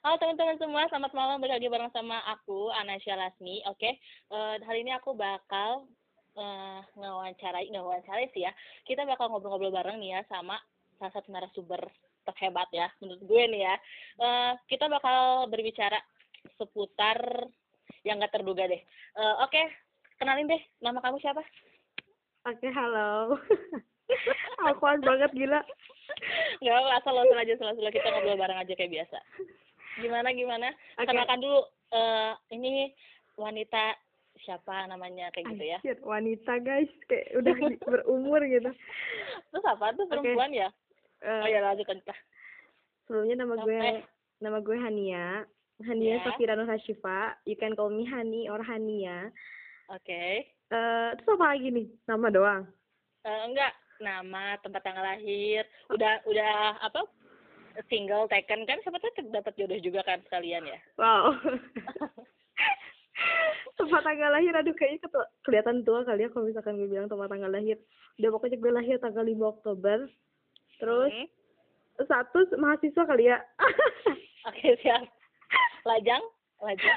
Halo teman-teman semua, selamat malam, berada bareng sama aku, Anasya Lasmi. Oke, hari ini aku bakal ngewawancarai sih ya. Kita bakal ngobrol-ngobrol bareng nih ya sama salah satu narasumber terhebat ya, menurut gue nih ya. Kita bakal berbicara seputar yang gak terduga deh. Oke, kenalin deh, nama kamu siapa? Oke, halo. Akuan banget, gila. Gak apa-apa, asal kita ngobrol bareng aja kayak biasa. Gimana? Okay. Kenalkan dulu, ini wanita siapa namanya kayak gitu ya? Wanita guys, kayak udah berumur gitu. Terus apa tuh, perempuan okay. Ya? Oh ya lanjutkan. Sebelumnya nama gue Hania. Hania yeah. Safira Nurashifa. You can call me Hani or Hania. Oke. Okay. Terus apa lagi nih? Nama doang? Enggak, nama, tempat tanggal lahir. Udah apa? Single, taken kan, siapa tahu dapat jodoh juga kan sekalian ya. Wow. Tempat tanggal lahir, aduh kayaknya kelihatan tua kali ya kalau misalkan gue bilang tempat tanggal lahir. Udah pokoknya gue lahir tanggal 5 Oktober. Terus status mahasiswa kali ya. Oke, siap. Lajang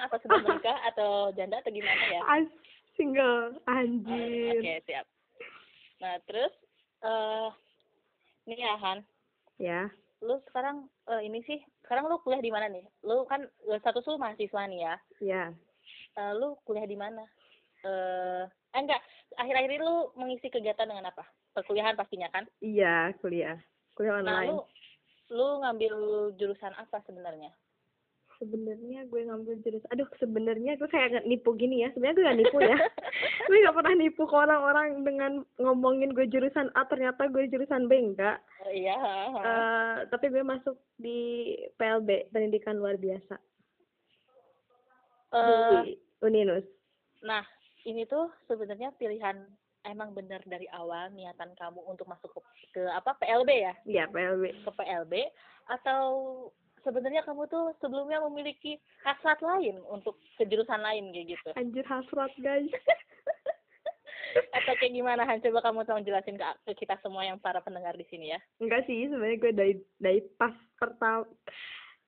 apa sudah menikah atau janda atau gimana ya? Single, anjir. Oke, siap. Nah, terus ini Han. Ya. Lu sekarang sekarang lu kuliah di mana nih? Lu kan status lu mahasiswa nih ya. Iya. Lu kuliah di mana? Enggak, akhir-akhir ini lu mengisi kegiatan dengan apa? Perkuliahan pastinya kan? Iya, kuliah online. Nah, lu ngambil jurusan apa sebenarnya? Sebenarnya gue ngambil jurusan, aduh sebenarnya gue kayak nipu gini ya. Sebenarnya gue gak nipu ya. Gue gak pernah nipu ke orang-orang dengan ngomongin gue jurusan A, ternyata gue jurusan B, enggak. Iya. Tapi gue masuk di PLB, Pendidikan Luar Biasa. Di Uninus. Nah, ini tuh sebenarnya pilihan emang bener dari awal niatan kamu untuk masuk ke apa PLB ya? Iya, PLB. Ke PLB atau sebenarnya kamu tuh sebelumnya memiliki hasrat lain untuk kejurusan lain kayak gitu. Anjir hasrat guys. Atau kayak gimana Han? Coba kamu tolong jelasin ke kita semua yang para pendengar di sini ya. Enggak sih, sebenarnya gue dari pas pertama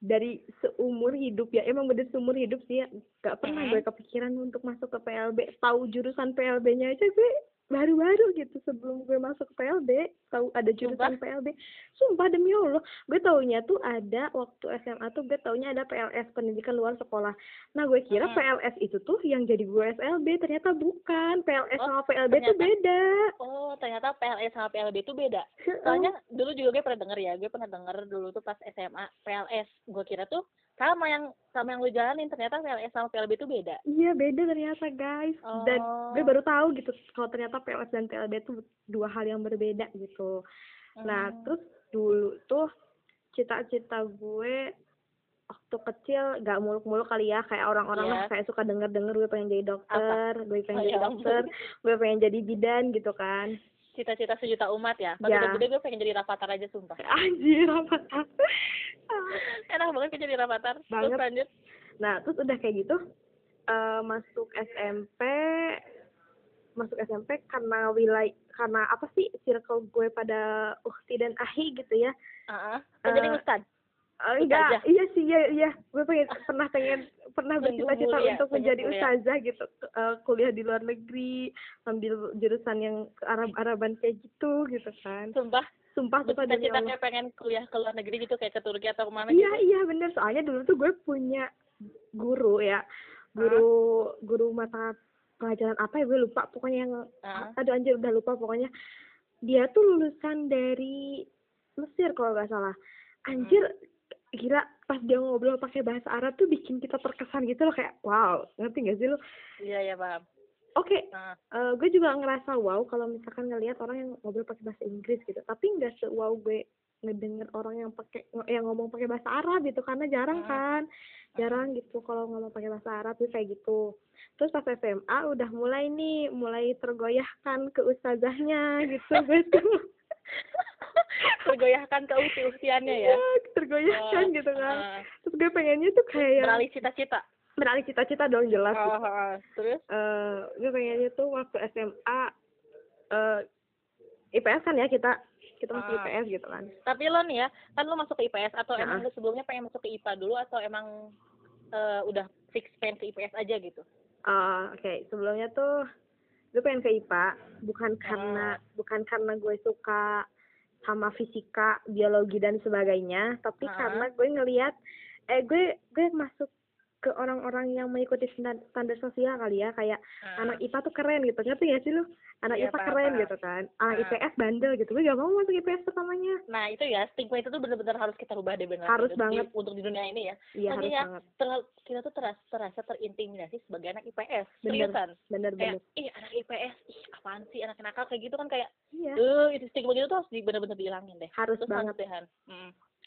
dari seumur hidup ya, emang bener seumur hidup sih ya. Gak pernah gue kepikiran untuk masuk ke PLB. Tahu jurusan PLB-nya aja gue baru-baru gitu, sebelum gue masuk ke PLB tahu ada jurusan PLB. Sumpah demi Allah, gue taunya tuh ada waktu SMA tuh gue taunya ada PLS, pendidikan luar sekolah. Nah gue kira PLS itu tuh yang jadi gue SLB, ternyata bukan. PLS sama PLB ternyata, tuh beda. Oh ternyata PLS sama PLB tuh beda. Soalnya dulu juga gue pernah denger dulu tuh pas SMA PLS, gue kira tuh sama yang lu jalanin, ternyata PLS sama PLB itu beda. Iya, beda ternyata, guys. Oh. Dan gue baru tahu gitu kalau ternyata PLS dan PLB itu dua hal yang berbeda gitu. Nah, terus dulu tuh cita-cita gue waktu kecil gak muluk-muluk kali ya, kayak orang-orang lah kayak suka denger-denger gue pengen jadi dokter, gue pengen jadi bidan gitu kan. Cita-cita sejuta umat ya. Pas udah gede gue pengen jadi rafathar aja sumpah. Anjir rafathar. Enak banget kan jadi rafathar. Terus lanjut. Nah terus udah kayak gitu masuk SMP karena karena apa sih circle gue pada uhti dan ahi gitu ya. Jadi ustad. Enggak, iya sih, iya. Gue pernah bercita-cita untuk menjadi ustazah gitu, kuliah di luar negeri, ambil jurusan yang Arab-Araban kayak gitu kan. Sumpah cita-cita kayak pengen kuliah ke luar negeri gitu, kayak ke Turki atau kemana gitu. Iya bener, soalnya dulu tuh gue punya guru ya, guru mata pelajaran apa ya, gue lupa pokoknya yang, aduh anjir udah lupa pokoknya. Dia tuh lulusan dari Mesir kalau nggak salah. Anjir, gila pas dia ngobrol pakai bahasa Arab tuh bikin kita terkesan gitu loh, kayak wow, ngerti nggak sih lo? Iya paham. Oke, gue juga ngerasa wow kalau misalkan ngelihat orang yang ngobrol pakai bahasa Inggris gitu, tapi nggak se-wow gue ngedenger orang yang ngomong pakai bahasa Arab gitu, karena jarang gitu kalau ngomong pakai bahasa Arab tuh kayak gitu. Terus pas SMA udah mulai tergoyahkan ke ustazahnya gitu betul. Tergoyahkan ke usia-usiannya ya. Tergoyahkan gitu kan. Terus gue pengennya tuh kayak beralih cita-cita dong jelas. Terus gue pengennya tuh waktu SMA IPS kan ya kita. kita masuk IPS gitu kan. Tapi lo nih ya, kan lo masuk ke IPS atau emang lo sebelumnya pengen masuk ke IPA dulu atau emang udah fix pengen ke IPS aja gitu? Oke, sebelumnya tuh gue pengen ke IPA, bukan karena gue suka sama fisika, biologi dan sebagainya, tapi karena gue ngelihat gue masuk ke orang-orang yang mengikuti standar sosial kali ya, kayak anak IPA tuh keren gitu, ngerti gak sih lu? Anak IPA keren gitu kan, anak IPS bandel gitu, gue gak mau masuk IPS pertamanya. Nah itu ya, stigma itu tuh benar-benar harus kita rubah deh, benar. Harus banget. Untuk di dunia ini ya. Iya harus banget. Kita tuh terasa terintimidasi sebagai anak IPS, seriusan. Bener. Ih anak IPS, ih apaan sih anak nakal kayak gitu kan, kayak, itu stigma gitu tuh harus benar-benar diilangin deh. Harus banget.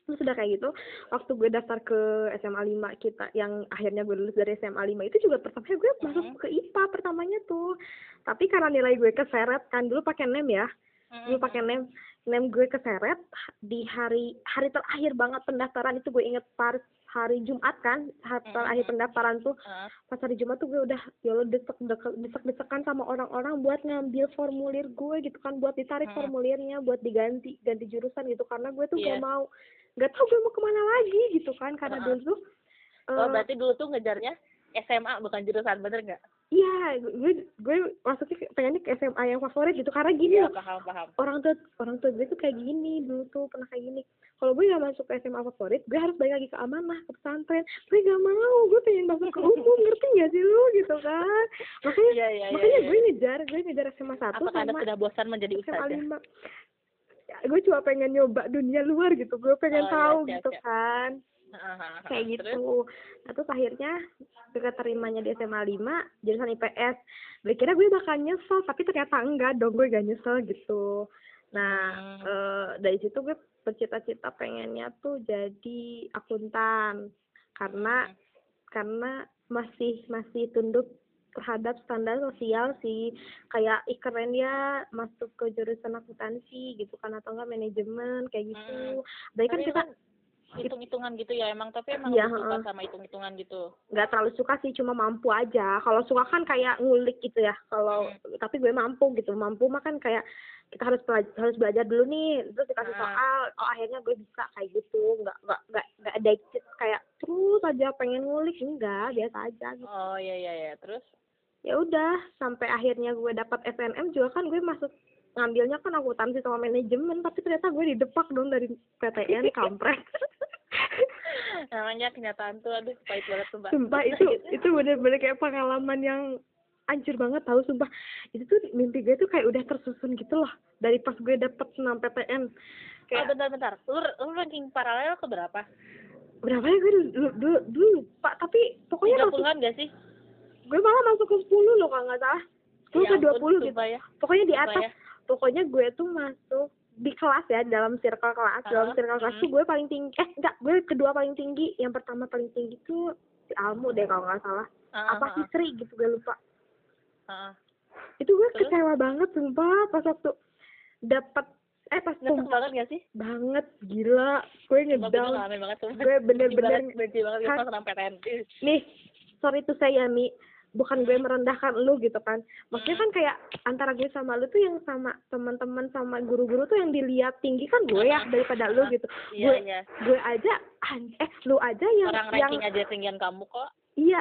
Terus udah kayak gitu, waktu gue daftar ke SMA 5 kita, yang akhirnya gue lulus dari SMA 5 itu juga pertamanya gue masuk ke IPA pertamanya tuh. Tapi karena nilai gue keseret, kan dulu pakai NEM ya, dulu pakai NEM gue keseret di hari terakhir banget pendaftaran itu, gue inget pas hari Jumat kan, hari terakhir pendaftaran tuh, pas hari Jumat tuh gue udah yolo desek-desekan sama orang-orang buat ngambil formulir gue gitu kan, buat ditarik formulirnya, buat diganti jurusan gitu, karena gue tuh gak tau gue mau kemana lagi gitu kan, karena dulu berarti dulu tuh ngejarnya SMA bukan jurusan, bener nggak? Iya, gue maksudnya pengennya ke SMA yang favorit gitu, karena gini ya, paham. Orang tua gue tuh kayak gini dulu tuh, pernah kayak gini, kalau gue nggak masuk ke SMA favorit gue harus balik lagi ke amanah, ke pesantren, gue nggak mau, gue pengen masuk ke umum, ngerti nggak sih lu gitu kan? Makanya makanya gue ngejar SMA 1 sama SMA 5. Apakah anda sudah bosan menjadi ustaz ya? Gue cuma pengen nyoba dunia luar gitu, gue pengen tahu. Kan kayak gitu. Nah, terus akhirnya keterimanya di SMA 5 jurusan IPS, gue kira gue bakal nyesel, tapi ternyata enggak dong, gue gak nyesel gitu. Nah dari situ gue bercita-cita pengennya tuh jadi akuntan, karena masih tunduk terhadap standar sosial sih, kayak keren ya masuk ke jurusan akuntansi gitu kan, atau enggak manajemen kayak gitu. Dari kan kita hitung-hitungan gitu ya emang, tapi emang suka sama hitung-hitungan gitu. Nggak terlalu suka sih, cuma mampu aja. Kalau suka kan kayak ngulik gitu ya. Kalau tapi gue mampu gitu. Mampu mah kan kayak kita harus belajar dulu nih, terus dikasih soal. Oh akhirnya gue bisa kayak gitu. Nggak ada kayak terus aja pengen ngulik, enggak, biasa aja gitu. Oh iya terus. Ya udah, sampai akhirnya gue dapat FNM juga kan, gue masuk ngambilnya kan akuntansi sama manajemen, tapi ternyata gue didepak dong dari PTN, kampret. Namanya kenyataan tuh, aduh pahit banget sumpah. Sumpah itu bener-bener kayak pengalaman yang hancur banget tau, sumpah. Itu tuh mimpi gue tuh kayak udah tersusun gitu loh, dari pas gue dapet 6 PTN. Kayak, bentar. Lu ranking paralel ke berapa? Berapanya gue dulu lupa, tapi pokoknya 30-an gak sih? Gue malah masuk ke 10 loh kalau gak salah. 10 ke 20 gitu. Ya. Pokoknya di atas. Ya. Pokoknya gue tuh masuk di kelas ya, dalam circle kelas. Dalam circle kelas tuh gue paling tinggi. Gue kedua paling tinggi. Yang pertama paling tinggi tuh si Almu deh kalau nggak salah. Apa sih Sri gitu, gue lupa. Itu gue kecewa banget sumpah pas waktu dapat pas tumpah banget nggak sih? Banget, gila. Gue ngedown. Gue bener-bener benci banget pas orang PTN. Nih, sorry tuh saya Mi. Bukan gue merendahkan lu gitu kan, maksudnya kan kayak antara gue sama lu tuh yang sama teman-teman sama guru-guru tuh yang dilihat tinggi kan gue ya daripada lu gitu. Gue aja lu aja yang orang ranking aja tinggian kamu kok. Iya,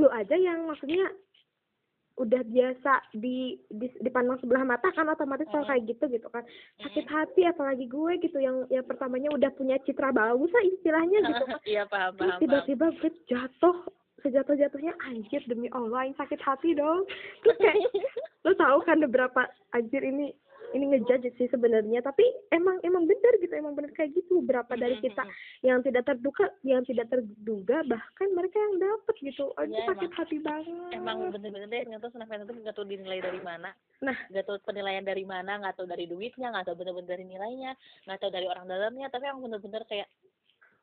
lu aja yang maksudnya udah biasa dipandang sebelah mata kan, otomatis kalau kayak gitu kan sakit hati, apalagi gue gitu yang pertamanya udah punya citra bagus lah istilahnya gitu kan. Iya paham. Tiba-tiba gue jatuh, sejatuh-jatuhnya, anjir demi Allah, sakit hati dong. Terus kayak lo tau kan beberapa anjir ini ngejudge sih sebenarnya, tapi emang bener gitu, emang bener kayak gitu. Berapa dari kita yang tidak terduga bahkan mereka yang dapet gitu. Anjir ya, sakit hati banget. Emang bener-bener deh, nggak tahu senang-senang itu nggak tahu dinilai dari mana. Nah, nggak tahu penilaian dari mana, nggak tahu dari duitnya, nggak tahu bener-bener dari nilainya, nggak tahu dari orang dalamnya, tapi emang bener-bener kayak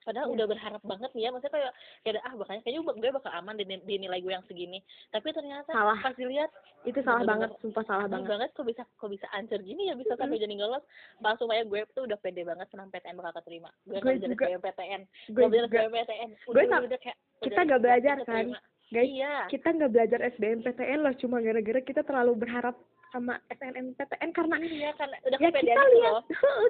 padahal udah berharap banget nih ya, maksudnya kayak makanya kayaknya gue bakal aman di nilai gue yang segini, tapi ternyata salah. Pas dilihat itu salah banget, sumpah salah banget. Kok bisa ancur gini ya, bisa sampai jadi nggak lolos. Langsung aja gue tuh udah pede banget senang PTN bakal keterima. Gue belajar SBMPTN, kita nggak belajar kan, guys? Iya. Kita nggak belajar SBMPTN loh, cuma gara-gara kita terlalu berharap sama SNMPTN karena ini ya, karena udah ya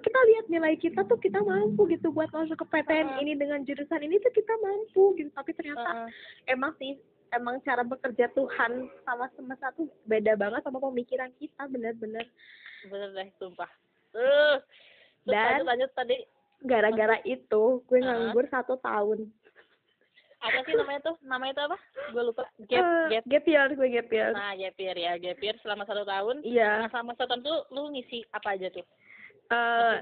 kita lihat nilai kita tuh kita mampu gitu buat masuk ke PTN ini dengan jurusan ini tuh kita mampu gitu, tapi ternyata emang cara bekerja Tuhan sama semesta tuh beda banget sama pemikiran kita, bener deh sumpah. Dan lanjut tadi gara-gara itu gue nganggur 1 tahun. Apa sih namanya itu apa? Gue lupa. Gap year. Nah, gap year selama 1 tahun. Iya. Nah, selama 1 tahun tuh lu ngisi apa aja tuh?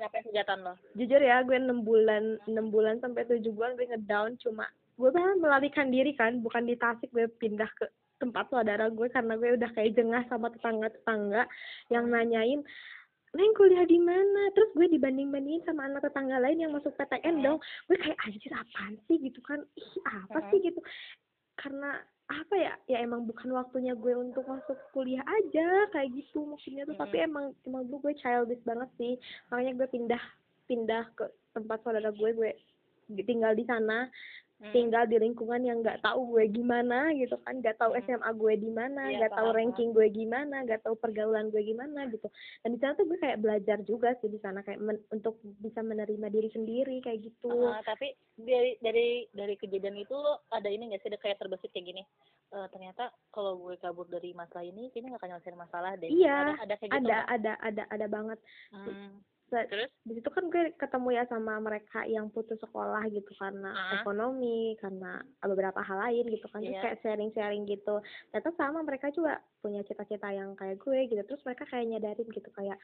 Ngapain kegiatan lo? Jujur ya, gue 6 bulan sampai 7 bulan gue ngedown, cuma gue bahkan melarikan diri kan, bukan di Tasik, gue pindah ke tempat saudara gue karena gue udah kayak jengah sama tetangga-tetangga yang nanyain, "Neng kuliah di mana?" Terus gue dibanding-bandingin sama anak tetangga lain yang masuk PTN dong. Gue kayak anjir apaan sih gitu kan. Sih gitu. Karena apa ya? Ya emang bukan waktunya gue untuk masuk kuliah aja kayak gitu maksudnya tuh. Tapi emang gue childish banget sih. Makanya gue pindah ke tempat saudara gue tinggal di sana. Tinggal di lingkungan yang nggak tahu gue gimana gitu kan, nggak tahu SMA gue di mana, nggak tahu ranking gue gimana, nggak tahu pergaulan gue gimana gitu. Dan di sana tuh gue kayak belajar juga sih di sana kayak untuk bisa menerima diri sendiri kayak gitu. Tapi dari kejadian itu lo ada ini nggak sih, ada kayak terbesit kayak gini, ternyata kalau gue kabur dari masalah ini kayaknya nggak akan nyelesain masalah deh. Iya. Ada kayak gitu. Ada banget. Terus di situ kan gue ketemu ya sama mereka yang putus sekolah gitu karena ekonomi, karena beberapa hal lain gitu kan. Terus kayak sharing-sharing gitu. Ternyata sama mereka juga punya cita-cita yang kayak gue gitu. Terus mereka kayak nyadarin gitu kayak,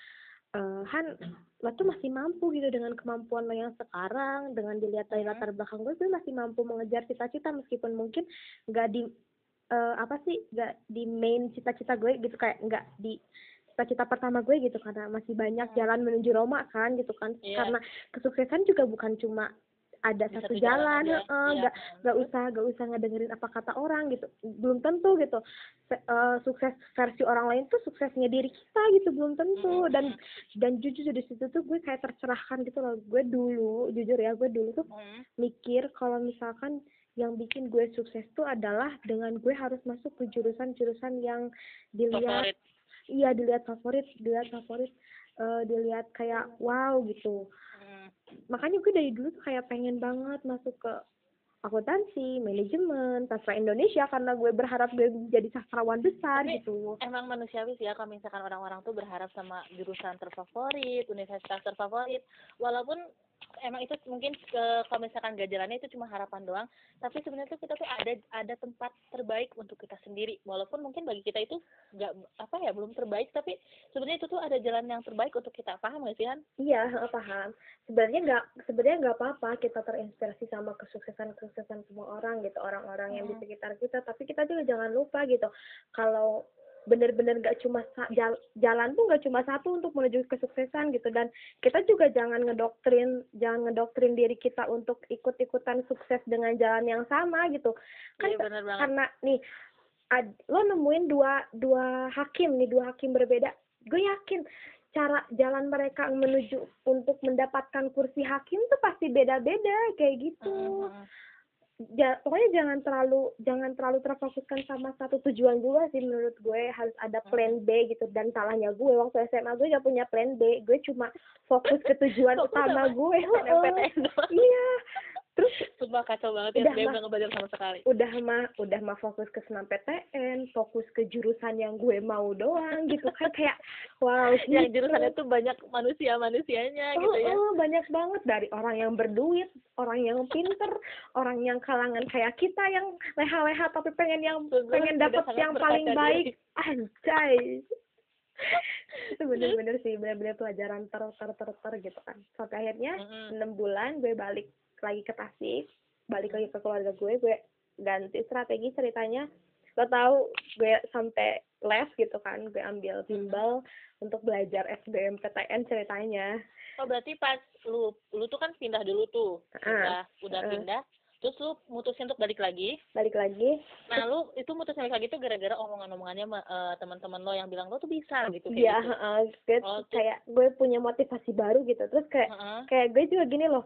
Han, lo tuh masih mampu gitu dengan kemampuan lo yang sekarang, dengan dilihat dari latar belakang gue masih mampu mengejar cita-cita meskipun mungkin gak di main cita-cita gue gitu, kayak gak di cita-cita pertama gue gitu, karena masih banyak jalan menuju Roma kan gitu kan. Karena kesuksesan juga bukan cuma ada satu jalan, gak usah ngedengerin apa kata orang gitu, belum tentu gitu. Sukses versi orang lain tuh suksesnya diri kita gitu, belum tentu. Dan jujur di situ tuh gue kayak tercerahkan gitu loh. Gue dulu tuh mikir kalau misalkan yang bikin gue sukses tuh adalah dengan gue harus masuk ke jurusan-jurusan yang dilihat favorit. Iya, dilihat favorit, dilihat kayak wow gitu. Makanya gue dari dulu tuh kayak pengen banget masuk ke akuntansi, manajemen, sastra Indonesia karena gue berharap gue jadi sastrawan besar. Tapi, gitu. Emang manusiawi sih ya kalau misalkan orang-orang tuh berharap sama jurusan terfavorit, universitas terfavorit, walaupun emang itu mungkin kalau misalkan gak jalannya itu cuma harapan doang, tapi sebenarnya tuh kita tuh ada tempat terbaik untuk kita sendiri, walaupun mungkin bagi kita itu gak belum terbaik, tapi sebenarnya itu tuh ada jalan yang terbaik untuk kita. Paham gak sih Han? Iya paham. Sebenarnya nggak apa-apa kita terinspirasi sama kesuksesan semua orang gitu, orang-orang yang di sekitar kita, tapi kita juga jangan lupa gitu kalau bener-bener gak cuma jalan tuh gak cuma satu untuk menuju kesuksesan gitu. Dan kita juga jangan ngedoktrin diri kita untuk ikut-ikutan sukses dengan jalan yang sama gitu kan. Karena nih lo nemuin dua hakim berbeda, gue yakin cara jalan mereka menuju untuk mendapatkan kursi hakim tuh pasti beda-beda kayak gitu. Ya, pokoknya jangan terlalu terfokuskan sama satu tujuan juga sih menurut gue, harus ada plan B gitu. Dan salahnya gue waktu SMA gue gak punya plan B, gue cuma fokus ke tujuan utama gue. Iya. Terus sumpah kacau banget ya, gue gak ngebajar sama sekali. Udah mah fokus ke SNMPTN, fokus ke jurusan yang gue mau doang gitu kan, kayak wow. Yang jurusannya tuh banyak manusianya gitu ya. Banyak banget, dari orang yang berduit, orang yang pinter, orang yang kalangan kayak kita yang leha-leha tapi pengen dapat yang paling baik. Anjay. Itu bener-bener pelajaran ter gitu kan. Sampai akhirnya 6 bulan gue balik lagi ke keluarga gue ganti strategi ceritanya. Lo tau gue sampai les gitu kan, gue ambil bimbel untuk belajar SBMPTN ceritanya. Oh berarti pas lu tuh kan pindah dulu tuh, udah pindah, terus lu mutusin untuk balik lagi. Nah lu itu mutusin balik lagi tuh gara-gara omongannya teman-teman lo yang bilang lo tuh bisa gitu. Iya, kayak gue punya motivasi baru gitu. Terus kayak gue juga gini loh.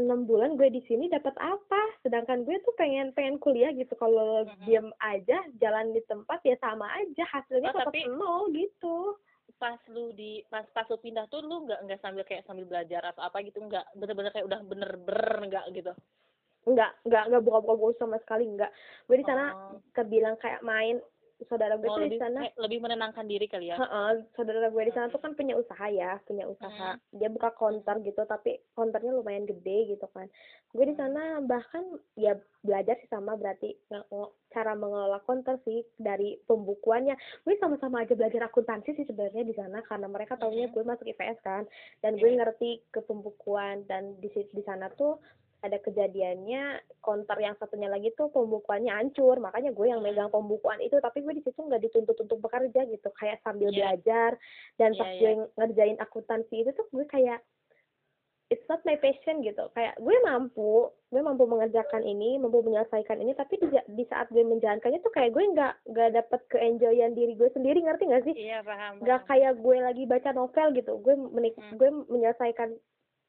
6 bulan gue di sini dapat apa? Sedangkan gue tuh pengen kuliah gitu. Kalau diem aja, jalan di tempat ya sama aja hasilnya tetap nol gitu. Pas lu pindah tuh lu nggak sambil kayak sambil belajar atau apa gitu, nggak bener-bener kayak udah bener-bener nggak gitu. Nggak buka-buka sama sekali nggak. Gue di sana kebilang kayak main. Saudara gue tuh di sana lebih menenangkan diri kali ya. Saudara gue di sana tuh kan punya usaha. Dia buka konter gitu, tapi konternya lumayan gede gitu kan. Gue di sana bahkan ya belajar sih sama, berarti cara mengelola konter sih dari pembukuannya. Gue sama-sama aja belajar akuntansi sih sebenarnya di sana, karena mereka taunya gue masuk IPS kan, dan gue ngerti ke pembukuan. Dan di sana tuh ada kejadiannya konter yang satunya lagi tuh pembukuannya hancur, makanya gue yang megang pembukuan itu. Tapi gue di situ nggak dituntut untuk bekerja gitu, kayak sambil belajar. Dan pas gue ngerjain akuntansi itu tuh gue kayak it's not my passion gitu, kayak gue mampu mengerjakan ini, mampu menyelesaikan ini, tapi di saat gue menjalankannya tuh kayak gue nggak dapet keenjoyan diri gue sendiri, ngerti nggak sih? Iya, paham. Nggak kayak gue lagi baca novel gitu, gue menyelesaikan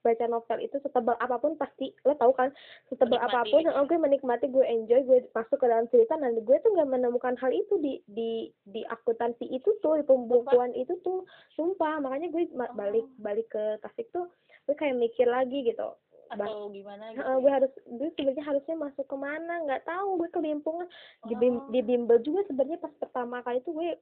baca novel itu setebal apapun, pasti lo tau kan, setebal menikmati apapun ya. Gue menikmati, gue enjoy, gue masuk ke dalam cerita. Dan gue tuh nggak menemukan hal itu di akuntansi itu tuh, di pembukuan itu tuh, sumpah. Makanya gue balik ke Tasik tuh gue kayak mikir lagi gitu, atau gimana gitu. Gue sebenarnya harusnya masuk kemana, nggak tahu. Gue kelimpungan di bimbel juga sebenarnya. Pas pertama kali tuh gue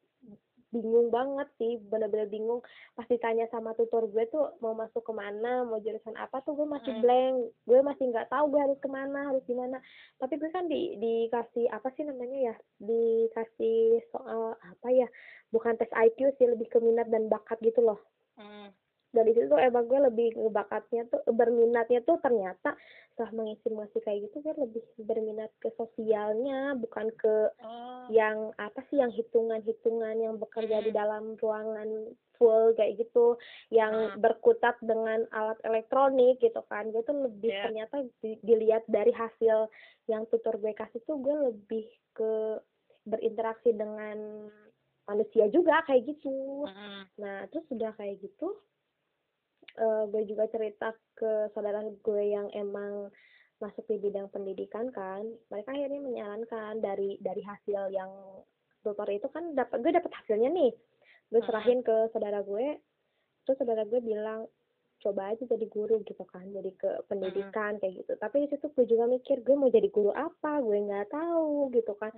bingung banget sih, bener-bener bingung. Pas ditanya sama tutor gue tuh mau masuk kemana, mau jurusan apa tuh gue masih blank. Gue masih nggak tahu gue harus kemana, harus gimana. Tapi gue kan dikasih apa sih namanya ya, dikasih soal apa ya, bukan tes IQ sih, lebih ke minat dan bakat gitu loh. Dari situ tuh emang gue lebih berminatnya tuh ternyata setelah mengisi kayak gitu, gue lebih berminat ke sosialnya, bukan ke yang apa sih, yang hitungan-hitungan, yang bekerja di dalam ruangan full kayak gitu, yang berkutat dengan alat elektronik gitu kan. Gue tuh lebih ternyata dilihat dari hasil yang tutor gue kasih tuh, gue lebih ke berinteraksi dengan manusia juga kayak gitu. Nah terus udah kayak gitu, gue juga cerita ke saudara gue yang emang masuk di bidang pendidikan kan. Mereka akhirnya menyarankan dari hasil yang tutor itu kan, gue dapat hasilnya nih, gue serahin ke saudara gue. Terus saudara gue bilang coba aja jadi guru gitu kan, jadi ke pendidikan kayak gitu. Tapi di situ gue juga mikir, gue mau jadi guru apa, gue nggak tahu gitu kan.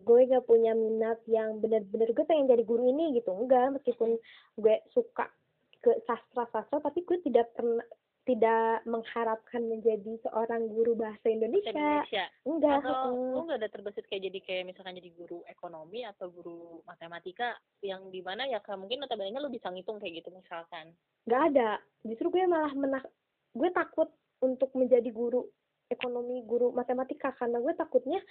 Gue nggak punya minat yang benar-benar gue pengen jadi guru ini gitu, enggak. Meskipun gue suka ke sastra, tapi gue tidak mengharapkan menjadi seorang guru bahasa Indonesia. Enggak. Atau lu nggak ada terbesit kayak misalkan jadi guru ekonomi atau guru matematika yang di mana ya mungkin notabene lu bisa ngitung kayak gitu misalkan? Nggak ada. Justru gue malah gue takut untuk menjadi guru ekonomi, guru matematika, karena gue takutnya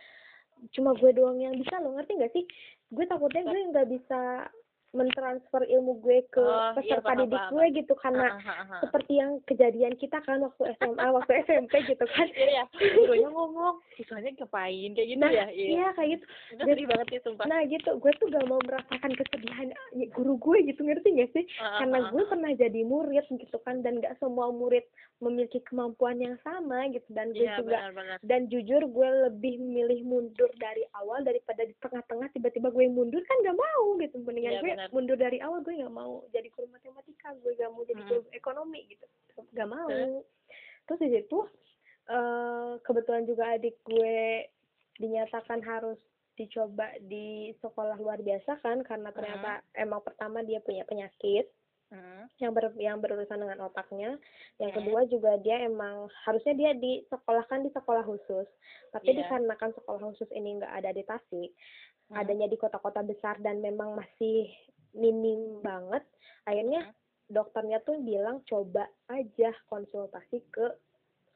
cuma gue doang yang bisa, lo ngerti nggak sih? Gue takutnya gue nggak bisa mentransfer ilmu gue ke peserta didik gue gitu, karena seperti yang kejadian kita kan waktu SMA, waktu SMP gitu kan. Iya, gurunya ngomong, siswanya ngapain kayak gitu. Nah, ya. Iya, kayak gitu. Itu sedih banget sih sumpah. Nah, gitu. Gue tuh gak mau merasakan kesedihan guru gue gitu, ngerti gak sih? Karena gue pernah jadi murid gitu kan, dan gak semua murid memiliki kemampuan yang sama gitu. Dan gue juga benar. Dan jujur gue lebih memilih mundur dari awal daripada di tengah-tengah tiba-tiba gue mundur, kan gak mau gitu. Mendingan gue mundur dari awal. Gue nggak mau jadi guru matematika, gue nggak mau jadi guru ekonomi gitu, nggak mau. Terus di situ kebetulan juga adik gue dinyatakan harus dicoba di sekolah luar biasa kan, karena ternyata emang pertama dia punya penyakit yang berurusan dengan otaknya. Yang kedua juga dia emang harusnya dia disekolahkan di sekolah khusus, tapi dikarenakan sekolah khusus ini nggak ada di Tasik, adanya di kota-kota besar, dan memang masih minim banget. Akhirnya dokternya tuh bilang coba aja konsultasi ke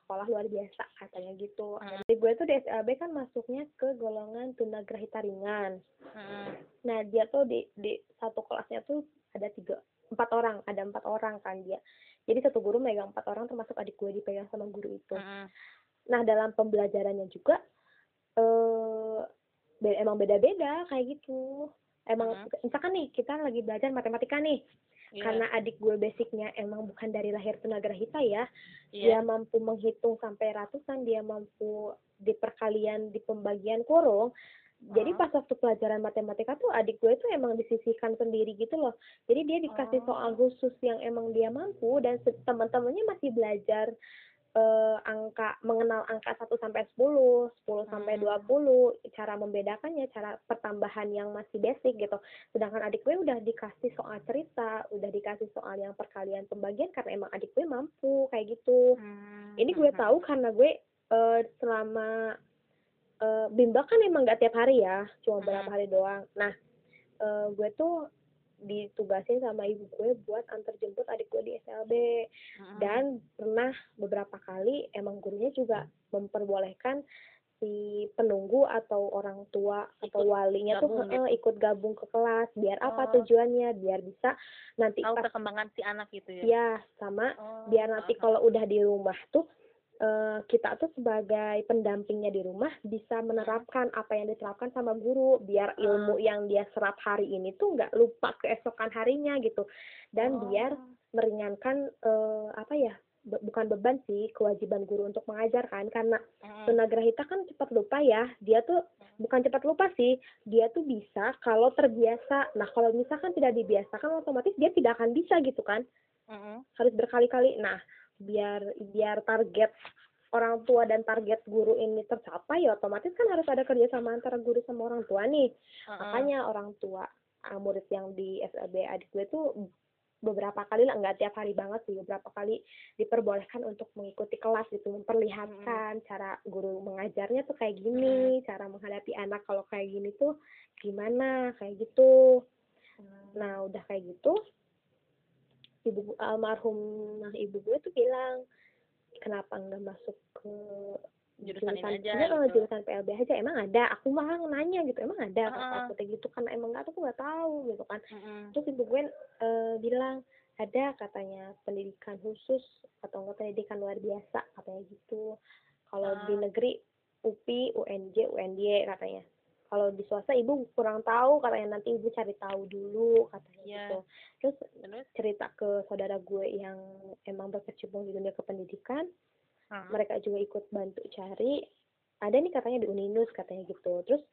sekolah luar biasa katanya gitu. Jadi gue tuh di SLB kan masuknya ke golongan tunagrahita ringan. Nah dia tuh di satu kelasnya tuh ada 4 orang, ada 4 orang kan dia. Jadi satu guru megang 4 orang, termasuk adik gue dipegang sama guru itu. Nah dalam pembelajarannya juga emang beda-beda kayak gitu. Emang misalkan nih kita lagi belajar matematika nih, Karena adik gue basicnya emang bukan dari lahir tunagrahita ya. Dia mampu menghitung sampai ratusan, dia mampu di perkalian, di pembagian kurung. Jadi pas waktu pelajaran matematika tuh adik gue tuh emang disisihkan sendiri gitu loh. Jadi dia dikasih soal khusus yang emang dia mampu, dan teman-temannya masih belajar angka, mengenal angka 1 sampai 10, 10 sampai 20, cara membedakannya, cara pertambahan yang masih basic gitu. Sedangkan adik gue udah dikasih soal cerita, udah dikasih soal yang perkalian pembagian karena emang adik gue mampu kayak gitu. Ini gue tahu karena gue selama bimbel kan emang gak tiap hari ya, cuma berapa hari doang. Nah, gue tuh ditugasin sama ibu gue buat antar jemput adik gue di SLB. Dan pernah beberapa kali emang gurunya juga memperbolehkan si penunggu atau orang tua atau walinya tuh ikut gabung ke kelas. Biar apa tujuannya? Biar bisa nanti tahu perkembangan si anak gitu ya? Iya, sama. Biar nanti kalau udah di rumah tuh kita tuh sebagai pendampingnya di rumah bisa menerapkan apa yang diterapkan sama guru, biar ilmu yang dia serap hari ini tuh nggak lupa keesokan harinya gitu, dan biar meringankan bukan beban sih, kewajiban guru untuk mengajarkan, karena tunagrahita kan cepat lupa ya. Dia tuh bukan cepat lupa sih, dia tuh bisa kalau terbiasa. Nah kalau misalkan tidak dibiasakan, otomatis dia tidak akan bisa gitu kan, harus berkali-kali. Nah biar target orang tua dan target guru ini tercapai, ya otomatis kan harus ada kerjasama antara guru sama orang tua nih. Makanya orang tua murid yang di SLB adik gue tuh beberapa kali lah, nggak tiap hari banget sih, beberapa kali diperbolehkan untuk mengikuti kelas gitu, memperlihatkan cara guru mengajarnya tuh kayak gini, cara menghadapi anak kalau kayak gini tuh gimana, kayak gitu. Nah udah kayak gitu, ibu almarhumah ibu gue tuh bilang, kenapa nggak masuk ke jurusan PLB aja, emang ada. Aku malah nanya gitu, emang ada kata aku gitu, karena emang nggak, aku nggak tahu gitu kan. Terus ibu gue bilang ada, katanya pendidikan khusus atau nggak pendidikan luar biasa katanya gitu. Kalau di negeri UPI, UNJ, UNJ katanya. Kalau di swasta ibu kurang tahu, katanya nanti ibu cari tahu dulu katanya gitu. Terus cerita ke saudara gue yang emang berkecimpung di dunia kependidikan, mereka juga ikut bantu cari. Ada nih katanya di Uninus katanya gitu. Terus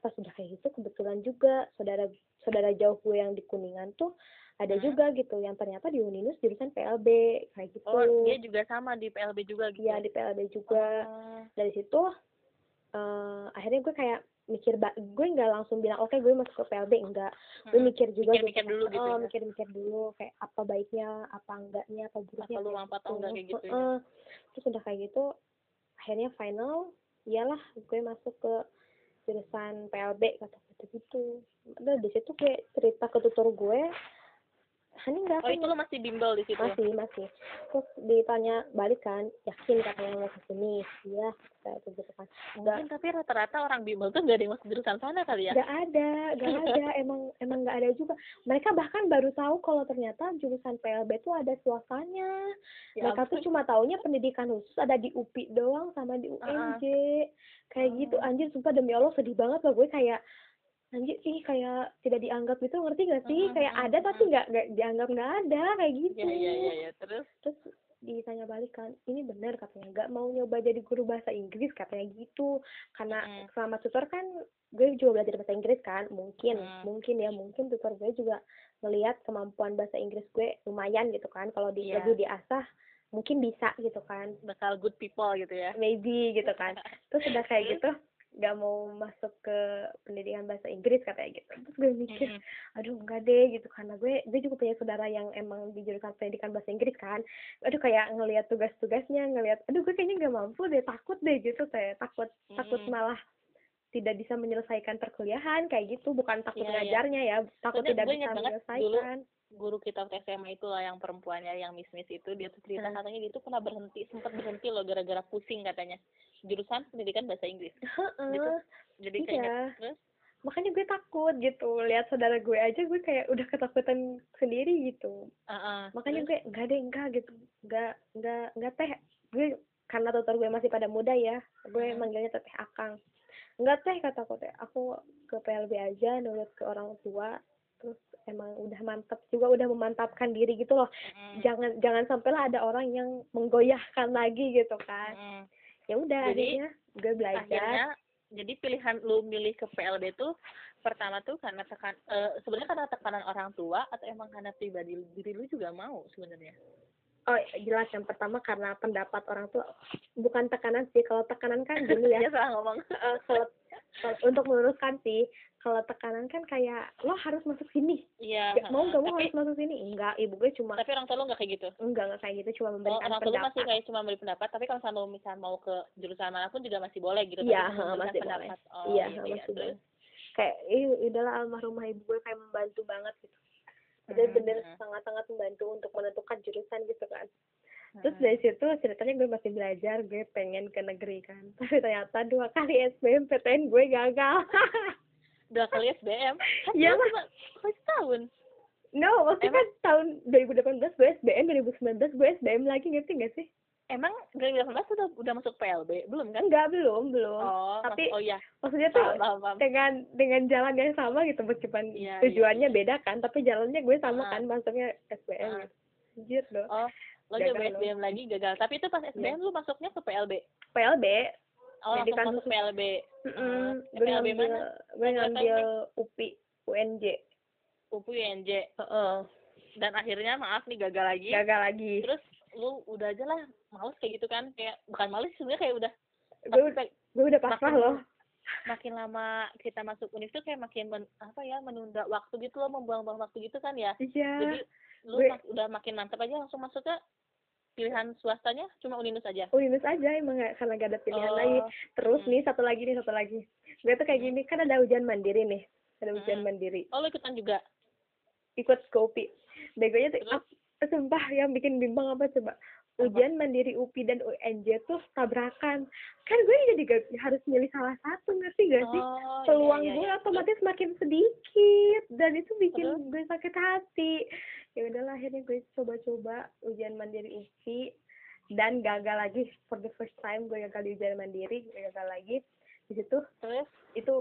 pas udah kayak gitu, kebetulan juga saudara jauh gue yang di Kuningan tuh ada juga gitu, yang ternyata di Uninus jurusan PLB kayak gitu. Oh, dia juga sama di PLB juga gitu. Iya, di PLB juga. Dari situ akhirnya gue kayak mikir, gue nggak langsung bilang oke, gue masuk ke PLB, enggak. Gue mikir juga, mikir dulu kayak apa baiknya, apa enggaknya, apa buruknya, apa luang atau enggak kayak gitu. Terus udah kayak gitu, akhirnya final iyalah gue masuk ke jurusan PLB kata-kata gitu. Dan di situ gue cerita ke tutor gue, Hani nggak apa? Oh itu lo masih bimbel di situ? Masih. Terus ditanya balik kan, yakin katanya mau kesini, iya kayak gitu kan. Mungkin tapi rata-rata orang bimbel tuh nggak ada yang masuk jurusan sana kali ya? Nggak ada, emang nggak ada juga. Mereka bahkan baru tahu kalau ternyata jurusan PLB tuh ada swastanya. Mereka tuh cuma taunya pendidikan khusus ada di UPI doang sama di UNJ kayak gitu. Anjir sumpah demi Allah sedih banget loh gue, kayak anjir sih, kayak tidak dianggap gitu, ngerti nggak sih? Kayak ada tapi nggak dianggap nggak ada kayak gitu. Iya. Terus ditanya balik kan, ini benar katanya nggak mau nyoba jadi guru bahasa Inggris katanya gitu, karena selama tutor kan gue juga belajar bahasa Inggris kan, mungkin tutor gue juga melihat kemampuan bahasa Inggris gue lumayan gitu kan, kalau lebih diasah mungkin bisa gitu kan. Bakal good people gitu ya? Maybe gitu kan. Terus udah kayak gitu, nggak mau masuk ke pendidikan bahasa Inggris katanya gitu. Terus gue mikir, aduh enggak deh gitu, karena gue juga punya saudara yang emang di jurusan pendidikan bahasa Inggris kan. Aduh kayak ngelihat tugas-tugasnya, aduh gue kayaknya nggak mampu deh, takut deh gitu, kayak takut malah tidak bisa menyelesaikan perkuliahan kayak gitu. Bukan takut ngajarnya ya, takut tidak bisa menyelesaikan. Guru kita waktu SMA itu lah, yang perempuannya yang miss itu, dia tuh cerita katanya dia tuh pernah berhenti loh gara-gara pusing katanya jurusan pendidikan bahasa Inggris gitu. Jadi kayak terus makanya gue takut gitu, lihat saudara gue aja gue kayak udah ketakutan sendiri gitu. Makanya gue enggak teh, gue karena tutor gue masih pada muda ya, gue manggilnya teteh akang. Enggak teh kata aku ke PLB aja, nurut ke orang tua, terus emang udah mantap juga, udah memantapkan diri gitu loh. Jangan sampailah ada orang yang menggoyahkan lagi gitu kan. Ya udah akhirnya gue belajar. Akhirnya, jadi pilihan lu milih ke PLB tuh pertama tuh karena sebenarnya karena tekanan orang tua atau emang karena pribadi diri lu juga mau sebenarnya? Oh jelas, yang pertama karena pendapat orang tua, bukan tekanan sih. Kalau tekanan kan dulu ya salah ngomong. Kalau untuk meluruskan sih, kalau tekanan kan kayak lo harus masuk sini. Iya. Mau nggak mau harus masuk sini? Enggak, ibu gue cuma. Tapi orang tua lo nggak kayak gitu? Enggak kayak gitu, cuma memberikan pendapat. Orang tua masih kayak cuma memberi pendapat, tapi kalau misalnya mau ke jurusan manapun juga masih boleh gitu. Iya, masih pendapat. Boleh. Oh, iya, masih boleh. Kayak udahlah, almarhumah ibu gue kayak membantu banget gitu. Bener-bener sangat-sangat membantu untuk menentukan jurusan gitu kan. Terus dari situ ceritanya gue masih belajar, gue pengen ke negeri kan. Tapi ternyata 2 kali SBMPTN gue gagal. 2 kali SBM? Iya lah. Kok setahun? No, maksudnya kan tahun 2018 gue SBM, 2019 gue SBM lagi, ngerti gak sih? Emang 2018 udah masuk PLB? Belum kan? Enggak, belum. Oh, tapi ya. Maksudnya tuh dengan jalan yang sama gitu, meskipun tujuannya beda kan, tapi jalannya gue sama kan, masuknya SBM. Anjir dong. Oh, lo coba SBM lagi gagal. Tapi itu pas SBM lu masuknya ke PLB? PLB. Oh, jadi langsung masuk PLB. Gue PLB mana? Gue ngambil UPI, UNJ. UPI, UNJ. Dan akhirnya maaf nih gagal lagi. Terus lu udah aja lah males kayak gitu kan, kayak bukan males sebenarnya, kayak udah gue udah pasrah loh. Makin lama kita masuk univ tuh kayak makin menunda waktu gitu loh, membuang-buang waktu gitu kan ya. Jadi lu udah makin mantap aja langsung masuk ke pilihan swastanya, cuma Uninus aja emang karena gak ada pilihan lagi. Terus nih satu lagi gue tuh kayak gini kan, ada ujian mandiri nih, oh lu ikutan juga? Ikut skopi begonya tuh. Sumpah yang bikin bimbang apa coba? Ujian mandiri UPI dan UNJ tuh tabrakan. Kan gue jadi harus milih salah satu, ngerti gak sih? Peluang gue otomatis makin sedikit. Dan itu bikin gue sakit hati. Ya udahlah, akhirnya gue coba-coba ujian mandiri UPI. Dan gagal lagi. For the first time gue gagal di ujian mandiri. Gagal lagi. Di situ itu...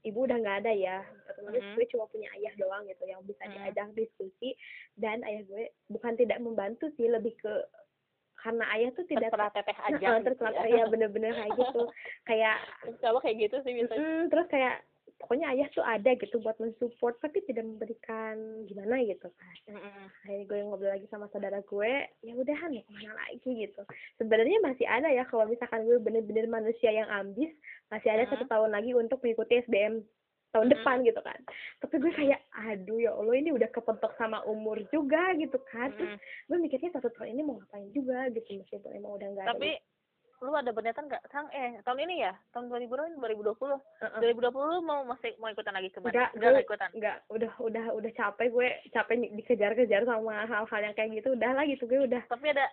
ibu udah nggak ada ya, otomatis gue cuma punya ayah doang gitu yang bisa diajak diskusi. Dan ayah gue bukan tidak membantu sih, lebih ke karena ayah tuh tidak terpelateteh aja. Ya bener-bener kayak gitu, kayak coba kayak gitu sih bisa. Terus kayak pokoknya ayah tuh ada gitu buat mensupport, tapi tidak memberikan gimana gitu kan. Akhirnya gue ngobrol lagi sama saudara gue, ya udahan ya kemana lagi gitu. Sebenarnya masih ada ya, kalau misalkan gue bener-bener manusia yang ambis, masih ada 1 tahun lagi untuk mengikuti SBM tahun depan gitu kan. Tapi gue kayak aduh ya Allah, ini udah kepentok sama umur juga gitu kan. Terus gue mikirnya 1 tahun ini mau ngapain juga gitu, meskipun emang udah nggak ada. Tapi lu ada berniatan nggak tahun ini ya, tahun 2020 lu mau ikutan lagi kemana? Nggak ikutan? Nggak, udah capek dikejar-kejar sama hal-hal yang kayak gitu, udah lah gitu gue udah. Tapi ada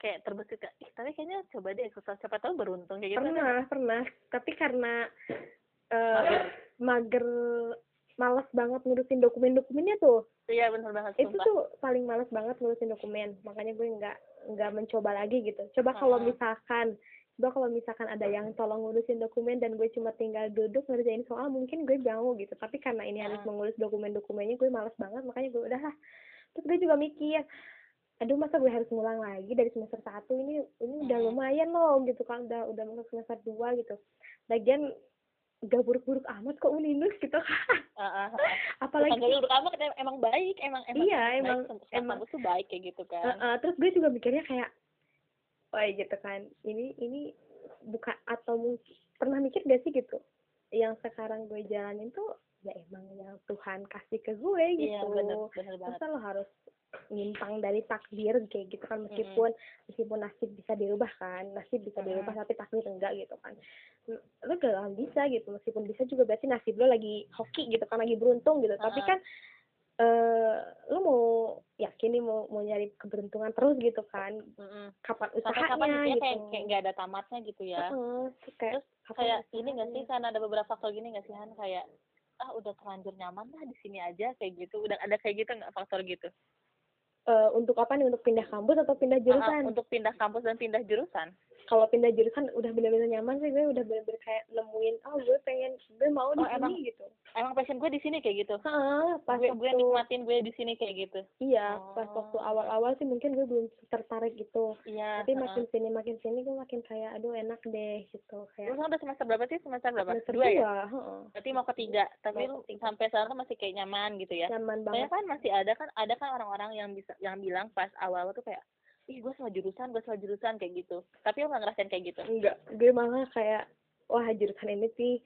kayak terbesit kayak tapi kayaknya coba deh susah, siapa tahu beruntung kayak gitu. Pernah tapi karena mager, malas banget ngurusin dokumen-dokumennya tuh. Iya benar banget. Itu tuh paling malas banget ngurusin dokumen, makanya gue nggak mencoba lagi gitu. Coba kalau misalkan ada yang tolong ngurusin dokumen dan gue cuma tinggal duduk ngerjain soal, mungkin gue mau gitu. Tapi karena ini harus mengurus dokumen-dokumennya, gue malas banget, makanya gue udahlah. Terus gue juga mikir, aduh masa gue harus ngulang lagi dari semester 1 ini udah lumayan loh gitu kan, udah masuk semester 2 gitu. Lagian gak buruk-buruk amat kok Uninus gitu kan. Apalagi buruk amat, emang baik, emang itu baik kayak gitu kan. Terus gue juga mikirnya kayak gitu kan, ini bukan, atau mungkin pernah mikir gak sih gitu yang sekarang gue jalanin tuh ya emang yang Tuhan kasih ke gue gitu. Iya bener banget. Masa lo harus nyimpang dari takdir kayak gitu kan, meskipun nasib bisa dirubah kan, tapi takdir enggak gitu kan. Lo gak bisa gitu, meskipun bisa juga berarti nasib lo lagi hoki gitu kan, lagi beruntung gitu. Tapi kan lo mau yakin nih mau nyari keberuntungan terus gitu kan, kapan usahanya gitu, kayak nggak ada tamatnya gitu ya. Terus kayak ini nggak sih, karena ada beberapa faktor gini nggak sih Han, kayak udah terlanjur nyaman lah di sini aja kayak gitu. Udah ada kayak gitu nggak faktor gitu? Untuk apa nih? Untuk pindah kampus atau pindah jurusan? Untuk pindah kampus dan pindah jurusan. kalau pindah jurusan udah benar-benar nyaman sih, gue udah benar-benar kayak nemuin, oh gue pengen, gue mau di sini gitu. Emang passion gue di sini kayak gitu. Heeh, pas gue nikmatin gue di sini kayak gitu. Iya, pas waktu awal-awal sih mungkin gue belum tertarik gitu. Iya. Tapi makin sini gue makin kayak aduh enak deh gitu kayak. Lu udah semester berapa sih? Semester berapa? Semester 2 ya? Heeh. Berarti mau ketiga, tapi lu sampai sekarang masih kayak nyaman gitu ya. Nyaman banget. Soalnya kan masih ada kan orang-orang yang bisa yang bilang pas awal tuh kayak ih gue sama jurusan kayak gitu, tapi lo gak ngerasain kayak gitu? Enggak, gue malah kayak wah jurusan ini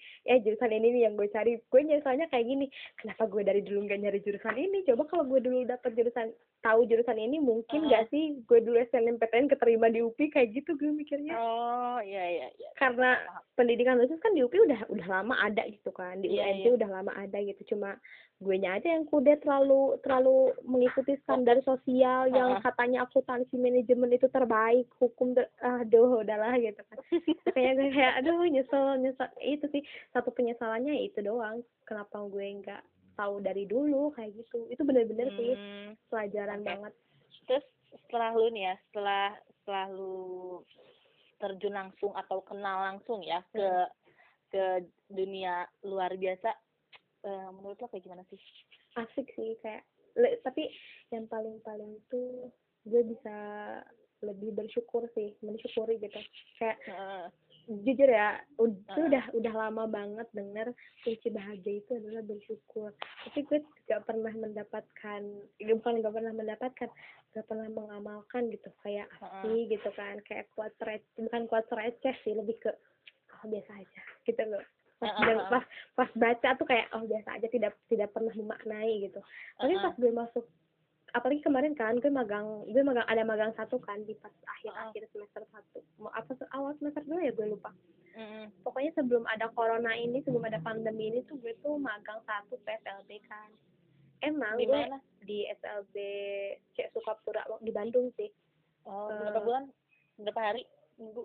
nih yang gue cari. Gue nyesalnya kayak gini, kenapa gue dari dulu gak nyari jurusan ini? Coba kalau gue dulu dapet jurusan ini mungkin gak sih gue dulu SNMPTN keterima di UPI kayak gitu gue mikirnya. Oh iya. Karena pendidikan khusus kan di UPI udah lama ada gitu kan, di UNJ udah lama ada gitu, cuma gue nya aja yang kudet terlalu mengikuti standar sosial yang katanya akuntansi manajemen itu terbaik, hukum aduh udahlah gitu kan. kayak aduh nyesel itu sih satu penyesalannya itu doang, kenapa gue nggak tahu dari dulu kayak gitu. Itu benar-benar sih pelajaran banget. Terus setelah lu terjun langsung atau kenal langsung ya ke dunia luar biasa, menurut lo kayak gimana sih? Asik sih kayak, tapi yang paling tuh gue bisa lebih mensyukuri gitu kayak jujur ya itu udah lama banget dengar kunci bahagia itu adalah bersyukur, tapi gue gak pernah mengamalkan gitu kayak asli gitu kan, kayak bukan kuat receh sih, lebih ke biasa aja gitu loh. Pas baca tuh kayak oh biasa aja, tidak pernah memaknai gitu. Tapi pas gue masuk, apalagi kemarin kan gue magang ada magang satu kan di pas akhir semester 1 apa awal semester 2 ya gue lupa. Pokoknya sebelum ada pandemi ini tuh gue tuh magang 1 SLB kan. Emang gue di SLB Cik Sukapura di Bandung sih. Oh, berapa bulan? Berapa hari? Minggu.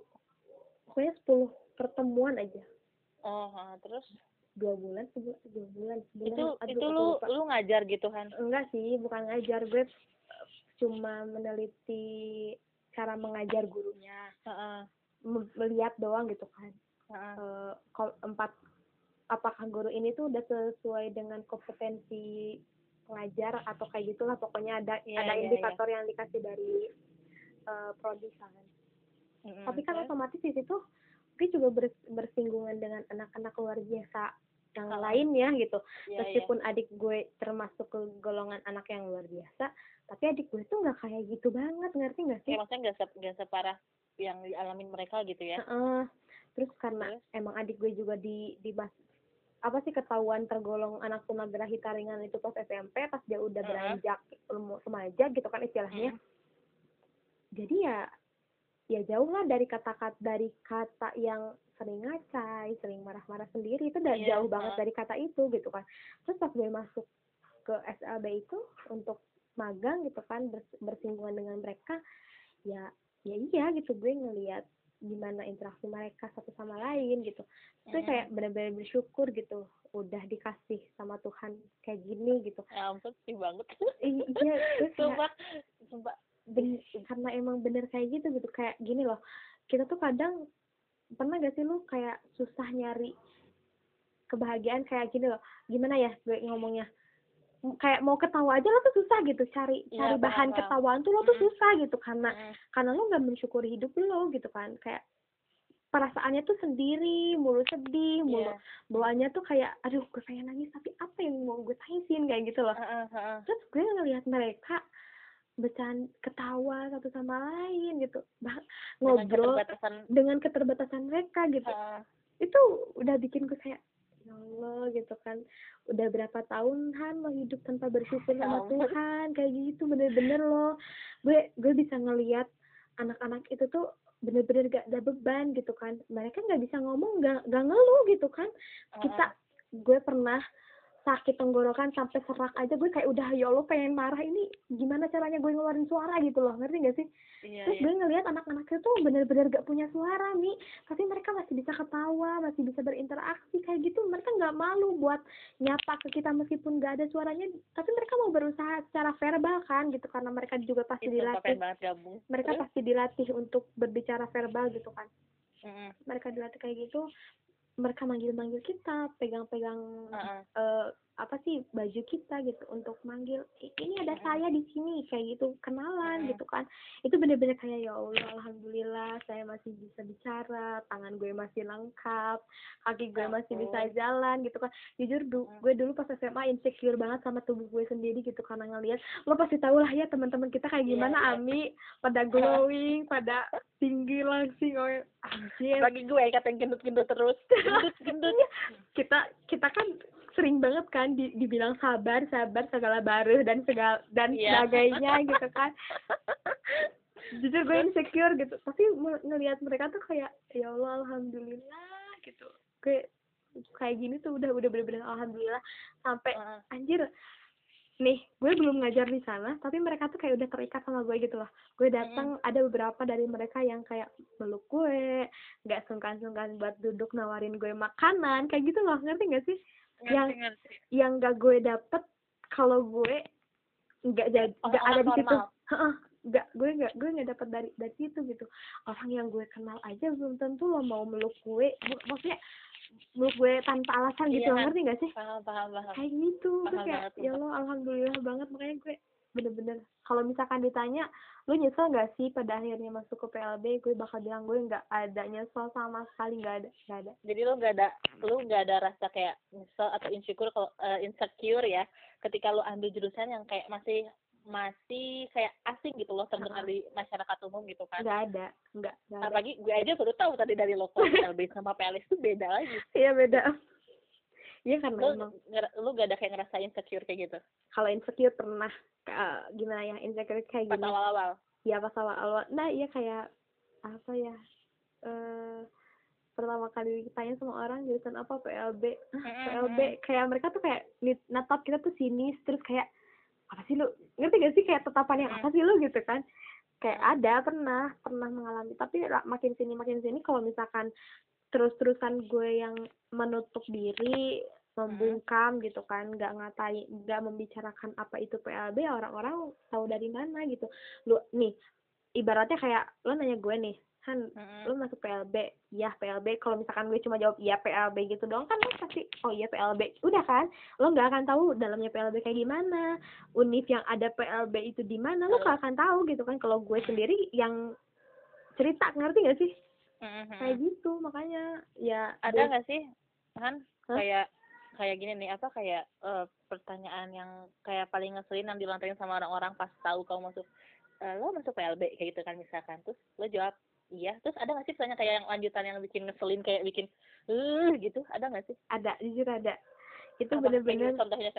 Pokoknya 10 pertemuan aja. Oh, terus 2 bulan itu lu ngajar gitu kan? Enggak sih, bukan ngajar, gue cuma meneliti cara mengajar gurunya, melihat doang gitu kan. Apakah guru ini tuh udah sesuai dengan kompetensi pengajar atau kayak gitulah, pokoknya ada indikator yang dikasih dari prodi kan. Tapi kan otomatis di situ gue juga bersinggungan dengan anak-anak luar biasa yang lainnya gitu. Meskipun adik gue termasuk ke golongan anak yang luar biasa, tapi adik gue tuh nggak kayak gitu banget, ngerti nggak sih? Ya, maksudnya nggak separah yang dialamin mereka gitu ya. Terus karena emang adik gue juga ketahuan tergolong anak tunagrahita ringan itu pas SMP, pas dia udah beranjak remaja gitu kan istilahnya. Jadi ya jauh lah dari kata yang sering ngacai, sering marah-marah sendiri, itu udah jauh banget dari kata itu gitu kan. Terus pas gue masuk ke SLB itu untuk magang gitu kan, bersinggungan dengan mereka, ya gitu gue ngelihat gimana interaksi mereka satu sama lain gitu. Terus kayak benar-benar bersyukur gitu, udah dikasih sama Tuhan kayak gini gitu. Ya ampun, sedih banget. Iya, sumpah. Karena emang bener kayak gitu kayak gini loh, kita tuh kadang pernah gak sih lu kayak susah nyari kebahagiaan kayak gini loh, gimana ya gue ngomongnya, kayak mau ketawa aja lo tuh susah gitu, cari bahan ketawaan tuh lo tuh susah gitu, karena lo gak mensyukuri hidup lo gitu kan, kayak perasaannya tuh sendiri, mulu sedih, mulu bawaannya tuh kayak, aduh gue pengen nangis tapi apa yang mau gue tangisin kayak gitu loh. Terus gue ngelihat mereka bercanda, ketawa satu sama lain gitu, ngobrol dengan keterbatasan mereka gitu, itu udah bikin gue kayak ya Allah gitu kan, udah berapa tahun Han lo hidup tanpa bersyukur sama Tuhan kayak gitu, bener-bener lo gue bisa ngelihat anak-anak itu tuh bener-bener gak ada beban gitu kan, mereka nggak bisa ngomong, nggak ngeluh gitu kan. Gue pernah sakit tenggorokan sampai serak aja gue kayak udah ya Allah pengen marah, ini gimana caranya gue ngeluarin suara gitu loh, ngerti gak sih? Iya, terus iya. Gue ngelihat anak-anak itu benar-benar gak punya suara Mi, tapi mereka masih bisa ketawa, masih bisa berinteraksi kayak gitu, mereka nggak malu buat nyapa ke kita meskipun nggak ada suaranya, tapi mereka mau berusaha secara verbal kan gitu, karena mereka juga pasti itu dilatih, mereka pasti dilatih untuk berbicara verbal gitu kan, mereka dilatih kayak gitu. Mereka manggil-manggil kita, pegang-pegang apa sih baju kita gitu untuk manggil, ini ada saya di sini kayak gitu, kenalan gitu kan. Itu benar-benar kayak ya Allah alhamdulillah saya masih bisa bicara, tangan gue masih lengkap, kaki gue masih bisa jalan gitu kan. Jujur gue dulu pas SMA insecure banget sama tubuh gue sendiri gitu, karena ngelihat lo pasti tau lah ya teman-teman kita kayak gimana, Ami pada glowing, pada tinggi langsing, anjir. Bagi gue katanya gendut-gendut terus. Gendut-gendutnya kita kan sering banget kan dibilang sabar segala baru dan sebagainya gitu kan. Jujur gue insecure gitu, tapi ngelihat mereka tuh kayak ya Allah alhamdulillah gitu. Gue kayak gini tuh udah bener-bener alhamdulillah sampai anjir. Nih, gue belum ngajar di sana, tapi mereka tuh kayak udah terikat sama gue gitu loh. Gue datang, ada beberapa dari mereka yang kayak meluk gue, nggak sungkan-sungkan buat duduk nawarin gue makanan, kayak gitu loh, ngerti nggak sih? Yang nggak gue dapet kalau gue nggak jadi, nggak ada di situ. Gue nggak dapet dari situ gitu. Orang yang gue kenal aja belum tentu lo mau meluk gue, maksudnya menurut gue tanpa alasan gitu, iya, ngerti gak sih? Paham. Kayak gitu, gue kayak ya Allah alhamdulillah banget, makanya gue bener-bener kalau misalkan ditanya lu nyesel gak sih pada akhirnya masuk ke PLB, gue bakal bilang gue gak ada nyesel sama sekali, gak ada. Jadi lu gak ada rasa kayak nyesel atau insecure kalau insecure ya ketika lu ambil jurusan yang kayak masih kayak asing gitu loh terdengar di masyarakat umum gitu kan. Nggak ada. Apalagi gue aja baru tahu tadi dari lokal LB sama PLS itu beda lagi. Iya beda. Iya kan memang. Lu gak ada kayak ngerasain insecure kayak gitu? Kalau insecure pernah gimana ya, insecure kayak gini. Pas awal-awal? Iya pas awal-awal. Nah iya kayak apa ya, pertama kali ditanya sama orang jurusan apa PLB kayak mereka tuh kayak natap kita tuh sinis, terus kayak apa sih lu, ngerti gak sih kayak tetapan yang apa sih lu gitu kan, kayak ada pernah mengalami, tapi makin sini kalau misalkan terus-terusan gue yang menutup diri membungkam gitu kan, nggak membicarakan apa itu PLB, orang-orang tahu dari mana gitu. Lu nih ibaratnya kayak lu nanya gue nih Han, lu masuk PLB? Ya PLB. Kalau misalkan gue cuma jawab iya PLB gitu doang kan, lu pasti oh iya PLB, udah kan. Lu nggak akan tahu dalamnya PLB kayak gimana, univ yang ada PLB itu di mana, lu nggak akan tahu gitu kan. Kalau gue sendiri yang cerita, ngerti nggak sih? Kayak gitu, makanya ya. Ada nggak sih Han kayak gini nih, apa kayak pertanyaan yang kayak paling ngeselin yang dilontarin sama orang-orang pas tahu kamu masuk lo masuk PLB kayak gitu kan misalkan, terus lo jawab iya, terus ada nggak sih misalnya kayak yang lanjutan yang bikin ngeselin, kayak bikin gitu, ada nggak sih? Ada, jujur ada. Itu bener-bener contohnya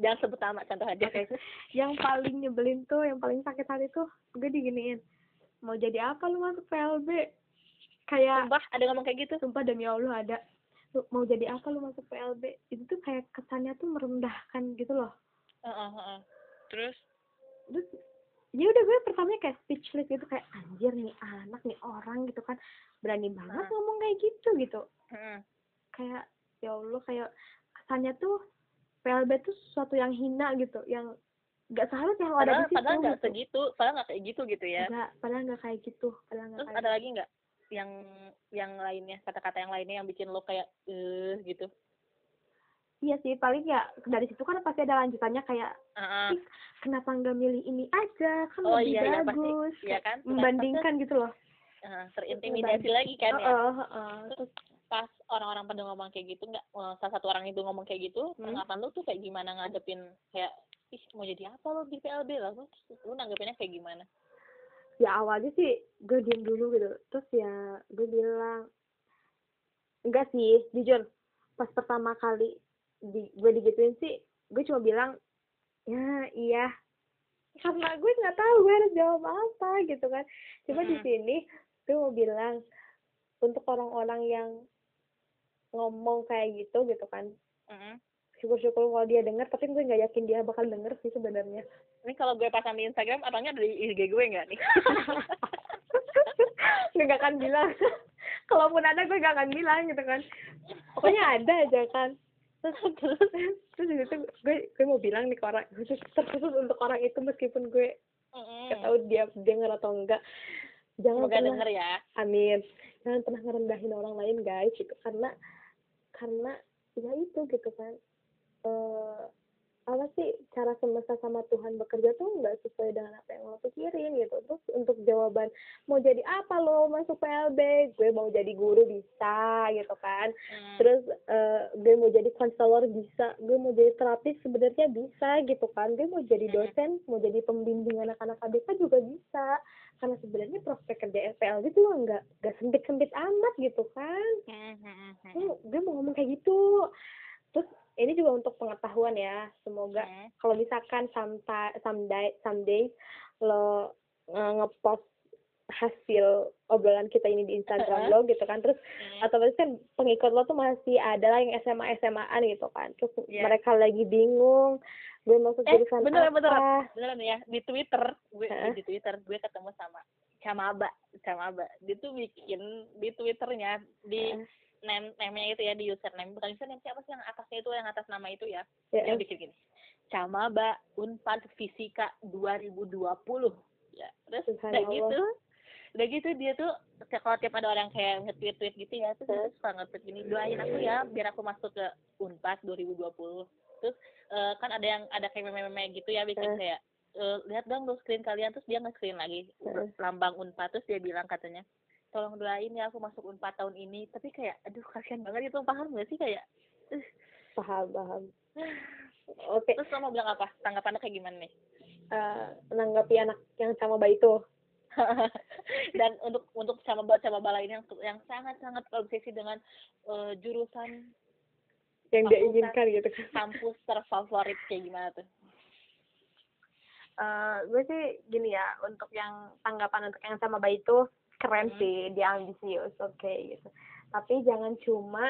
jangan sebut nama, contoh aja. Okay. Yang paling nyebelin tuh, yang paling sakit hati tuh gue diginiin, mau jadi apa lu masuk PLB, kayak sumpah ada ngomong kayak gitu, sumpah demi Allah ada, lu mau jadi apa lu masuk PLB, itu tuh kayak kesannya tuh merendahkan gitu loh. Terus ya udah gue pertamanya kayak speechless gitu, kayak anjir nih anak nih orang gitu kan, berani banget ngomong kayak gitu kayak ya Allah, kayak kesannya tuh PLB tuh sesuatu yang hina gitu, yang nggak seharusnya lo ada di situ. Padahal nggak gitu. Segitu, padahal nggak kayak gitu ya. Nggak, padahal nggak kayak gitu. Terus ada lagi nggak yang lainnya, kata-kata yang lainnya yang bikin lo kayak gitu? Iya sih, paling ya dari situ kan pasti ada lanjutannya kayak kenapa nggak milih ini aja kan lebih bagus, pasti, ya kan? Membandingkan gitu loh, terintimidasi lagi kan ya. Terus pas orang-orang pada ngomong kayak gitu, nggak salah satu orang itu ngomong kayak gitu, tanggapan lu tuh kayak gimana ngadepin kayak ih mau jadi apa lo di PLB lah, lu nanggepinnya kayak gimana? Ya awalnya sih gue diem dulu gitu, terus ya gue bilang enggak sih, jujur pas pertama kali gue digituin sih, gue cuma bilang ya iya, karena gue nggak tahu gue harus jawab apa gitu kan. Cuma di sini gue mau bilang untuk orang-orang yang ngomong kayak gitu kan, syukur-syukur kalau dia denger, tapi gue nggak yakin dia bakal denger sih sebenarnya. Ini kalau gue pasang di Instagram, orangnya dari IG gue nggak nih? Gue nggak akan bilang. Kalaupun ada, gue nggak akan bilang gitu kan. Pokoknya ada aja kan. Terus itu gue mau bilang nih ke orang, terkhusus untuk orang itu, meskipun gue nggak tahu dia denger atau enggak. Jangan semoga pernah denger ya. Amin. Jangan pernah ngerendahin orang lain guys, itu karena ya itu gitu kan. Apa sih, cara semesta sama Tuhan bekerja tuh nggak sesuai dengan apa yang lo pikirin gitu. Terus untuk jawaban mau jadi apa lo masuk PLB, gue mau jadi guru bisa gitu kan. Terus gue mau jadi konselor bisa, gue mau jadi terapis sebenarnya bisa gitu kan. Gue mau jadi dosen, mau jadi pembimbing anak-anak ABK juga bisa. Karena sebenarnya prospek kerja PLB tuh nggak sempit-sempit amat gitu kan. Gue mau ngomong kayak gitu. Terus ini juga untuk pengetahuan ya, semoga kalau misalkan someday lo ngepost hasil obrolan kita ini di Instagram lo gitu kan, terus otomatis kan pengikut lo tuh masih ada lah yang SMA-an gitu kan, terus mereka lagi bingung gue masuk jurusan apa. Beneran ya, di Twitter gue ketemu sama Camaba, dia tuh bikin di Twitternya di namenya itu ya, di username, bukan username sih, apa sih yang atasnya itu, yang atas nama itu ya, yang bikin gini Camaba Unpad Fisika 2020 ya. Terus udah gitu dia tuh kalau tiap ada orang kayak nge-tweet gitu ya, terus dia suka nge-tweet gini, doain aku ya biar aku masuk ke Unpad 2020. Terus kan ada kayak meme-meme gitu ya, bikin kayak lihat dong screen kalian, terus dia nge-screen lagi lambang Unpad, terus dia bilang katanya tolong doain ya aku masuk Unpad tahun ini. Tapi kayak aduh kasihan banget itu, paham gak sih kayak? Paham. Oke. Terus lo mau bilang apa? Tanggapannya kayak gimana nih? Menanggapi anak yang Camaba itu. Dan untuk Camaba lain yang sangat-sangat obsesi dengan jurusan yang dia inginkan gitu. Kampus terfavorit kayak gimana tuh? Gue sih gini ya, untuk yang tanggapan untuk yang Camaba itu keren sih, dia ambisius, okay, gitu. Tapi jangan cuma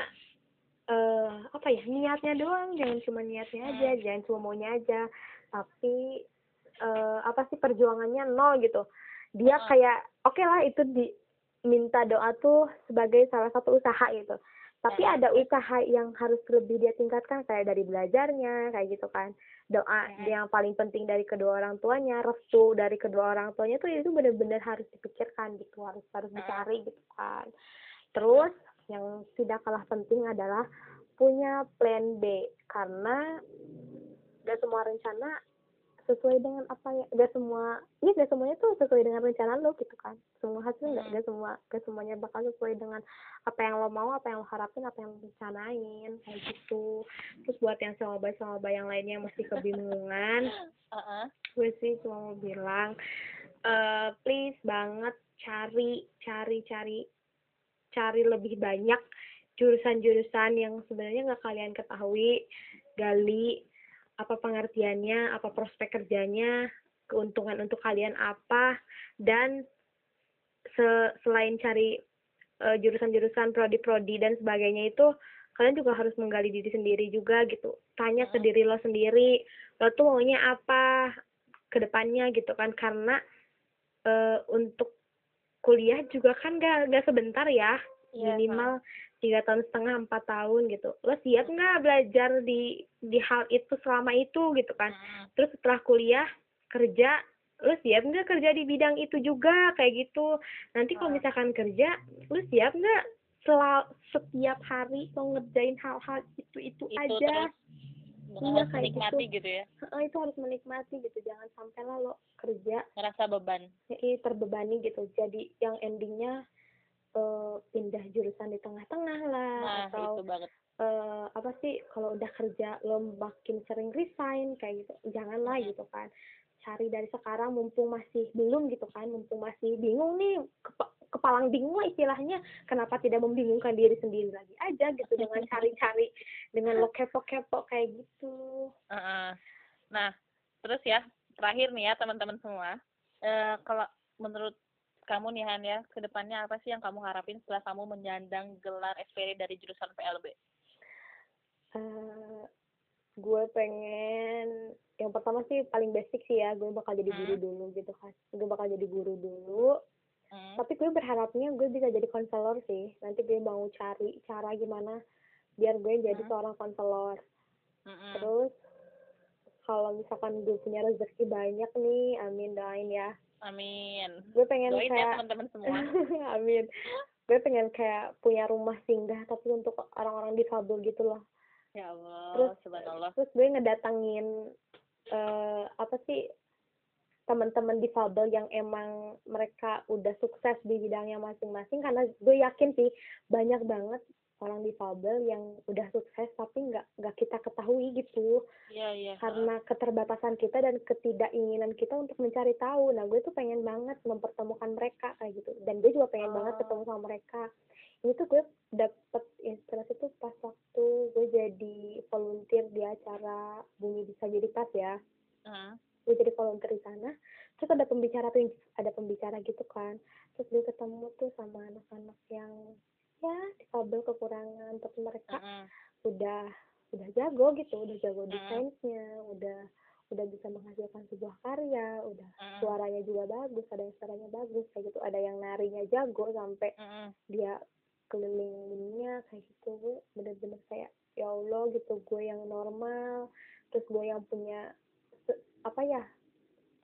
niatnya doang, jangan cuma niatnya aja, jangan cuma maunya aja, tapi perjuangannya nol gitu. Dia kayak okay lah itu diminta doa tuh sebagai salah satu usaha gitu. Tapi ada usaha yang harus lebih dia tingkatkan, kayak dari belajarnya, kayak gitu kan. Doa yang paling penting dari kedua orang tuanya, restu dari kedua orang tuanya tuh itu benar-benar harus dipikirkan gitu, harus dicari gitu kan. Terus yang tidak kalah penting adalah punya plan B, karena gak semua rencana sesuai dengan apa ya, gak semuanya tuh sesuai dengan rencana lo gitu kan. Semua hasilnya gak semuanya bakal sesuai dengan apa yang lo mau, apa yang lo harapin, apa yang lo rencanain kayak gitu. Terus buat yang Camaba yang lainnya yang masih kebingungan, gue sih cuma mau bilang please banget cari lebih banyak jurusan-jurusan yang sebenarnya gak kalian ketahui, gali apa pengertiannya, apa prospek kerjanya, keuntungan untuk kalian apa, dan selain cari jurusan-jurusan, prodi-prodi dan sebagainya itu, kalian juga harus menggali diri sendiri juga gitu. Tanya ke diri lo sendiri, lo tuh maunya apa ke depannya gitu kan, karena untuk kuliah juga kan gak sebentar ya, minimal 3,5 tahun, 4 tahun gitu. Lo siap nggak belajar di hal itu selama itu gitu kan? Terus setelah kuliah kerja, lo siap nggak kerja di bidang itu juga kayak gitu? Nanti kalau misalkan kerja, lo siap nggak setiap hari lo ngerjain hal-hal itu aja? Iya kayak gitu. Gitu ya? Itu harus menikmati gitu. Jangan sampai lo kerja ngerasa beban. Terbebani gitu. Jadi yang endingnya pindah jurusan di tengah-tengah lah, atau kalau udah kerja lo makin sering resign kayak gitu, janganlah gitu kan. Cari dari sekarang mumpung masih belum gitu kan, mumpung masih bingung nih, kepalang bingung lah istilahnya, kenapa tidak membingungkan diri sendiri lagi aja gitu dengan cari-cari, dengan lo kepo-kepo kayak gitu. Nah terus ya terakhir nih ya teman-teman semua, kalau menurut kamu nih Hania, kedepannya apa sih yang kamu harapin setelah kamu menyandang gelar SPD dari jurusan PLB? Gue pengen, yang pertama sih paling basic sih ya, gue bakal jadi guru dulu gitu kan. Gue bakal jadi guru dulu. Tapi gue berharapnya gue bisa jadi konselor sih. Nanti gue mau cari cara gimana biar gue jadi seorang konselor. Terus kalau misalkan gue punya rezeki banyak nih, amin, doain ya. Amin. Gue pengen doain kayak ya, teman-teman semua. Amin. Gue pengen kayak punya rumah singgah tapi untuk orang-orang difabel gitu loh. Ya Allah, subhanallah. Terus gue ngedatangin apa sih, teman-teman difabel yang emang mereka udah sukses di bidangnya masing-masing, karena gue yakin sih banyak banget orang difabel yang udah sukses tapi nggak kita ketahui gitu. Iya. Karena keterbatasan kita dan ketidakinginan kita untuk mencari tahu. Nah, gue tuh pengen banget mempertemukan mereka kayak gitu. Dan gue juga pengen banget ketemu sama mereka. Ini tuh gue dapet inspirasi tuh pas waktu gue jadi volunteer di acara Bumi Bisa Jadi pas ya. Gue jadi volunteer di sana. Terus ada pembicara gitu kan. Terus gue ketemu tuh sama anak-anak yang ya difabel kekurangan, tapi mereka udah jago gitu, udah jago desainnya, udah bisa menghasilkan sebuah karya, udah suaranya juga bagus, ada yang suaranya bagus kayak gitu, ada yang narinya jago sampai dia keliling dunia kayak gitu. Gue bener-bener kayak ya Allah gitu, gue yang normal, terus gue yang punya apa ya,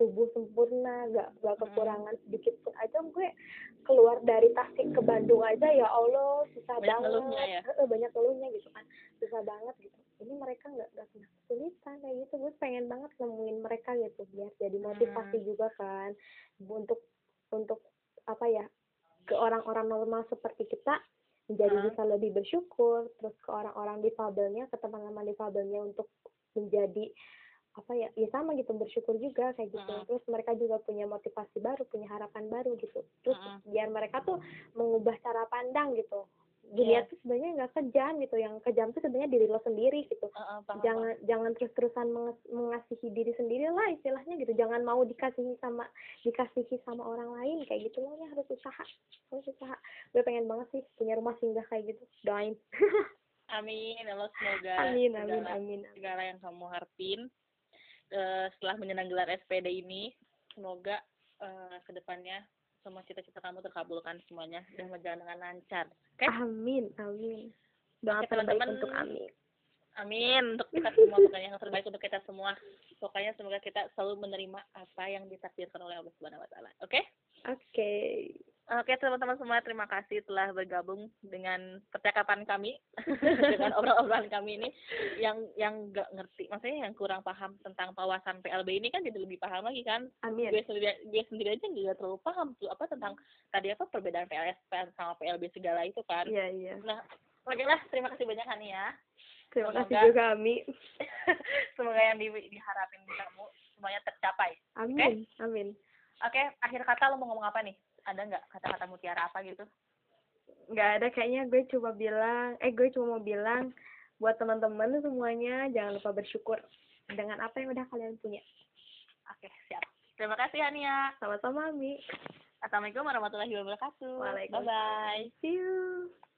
tubuh sempurna, gak kekurangan sedikit pun aja. Gue keluar dari Tasik ke Bandung aja, ya Allah susah banyak banget, banyak keluhnya gitu kan, susah banget gitu. Ini mereka gak pernah kesulitan kayak gitu. Gue pengen banget nemuin mereka gitu biar jadi motivasi juga kan untuk apa ya, ke orang-orang normal seperti kita menjadi bisa lebih bersyukur, terus ke orang-orang difabelnya, ke teman-teman difabelnya untuk menjadi apa ya, ya sama gitu, bersyukur juga kayak gitu. Terus mereka juga punya motivasi baru, punya harapan baru gitu. Terus biar mereka tuh mengubah cara pandang gitu. Dunia tuh sebenarnya nggak kejam gitu, yang kejam tuh sebenarnya diri lo sendiri gitu. Jangan terus-terusan mengasihi diri sendiri lah istilahnya gitu. Jangan mau dikasihi sama orang lain kayak gitu. Lo ya harus usaha. Gue pengen banget sih punya rumah singgah kayak gitu, doain. Amin, Allah, semoga amin. Segala yang kamu harapin setelah menyenang gelar SPD ini, semoga kedepannya semua cita-cita kamu terkabulkan semuanya dan berjalan dengan lancar. Okay? Amin. Doa teman-teman untuk amin. Amin untuk kita semua, pokoknya yang terbaik untuk kita semua. Pokoknya semoga kita selalu menerima apa yang ditakdirkan oleh Allah Subhanahu Wa Taala. Oke? Okay? Oke, teman-teman semua, terima kasih telah bergabung dengan percakapan kami, dengan obrolan kami ini. Yang nggak ngerti, maksudnya yang kurang paham tentang wawasan PLB ini kan jadi lebih paham lagi kan. Amin. Gue sendiri aja nggak terlalu paham tuh apa tentang perbedaan PLS sama PLB segala itu kan. Iya. Nah, oke lah, terima kasih banyak Hania. Terima kasih juga Ami. Semoga yang diharapin kamu semuanya tercapai. Amin. Oke, akhir kata lo mau ngomong apa nih? Ada nggak kata-kata mutiara apa gitu? Nggak ada kayaknya. Gue cuma mau bilang buat teman-teman semuanya, jangan lupa bersyukur dengan apa yang udah kalian punya. Oke, siap. Terima kasih Hania. Sama-sama Ami. Assalamualaikum warahmatullahi wabarakatuh. Waalaikumsalam. Bye-bye. See you.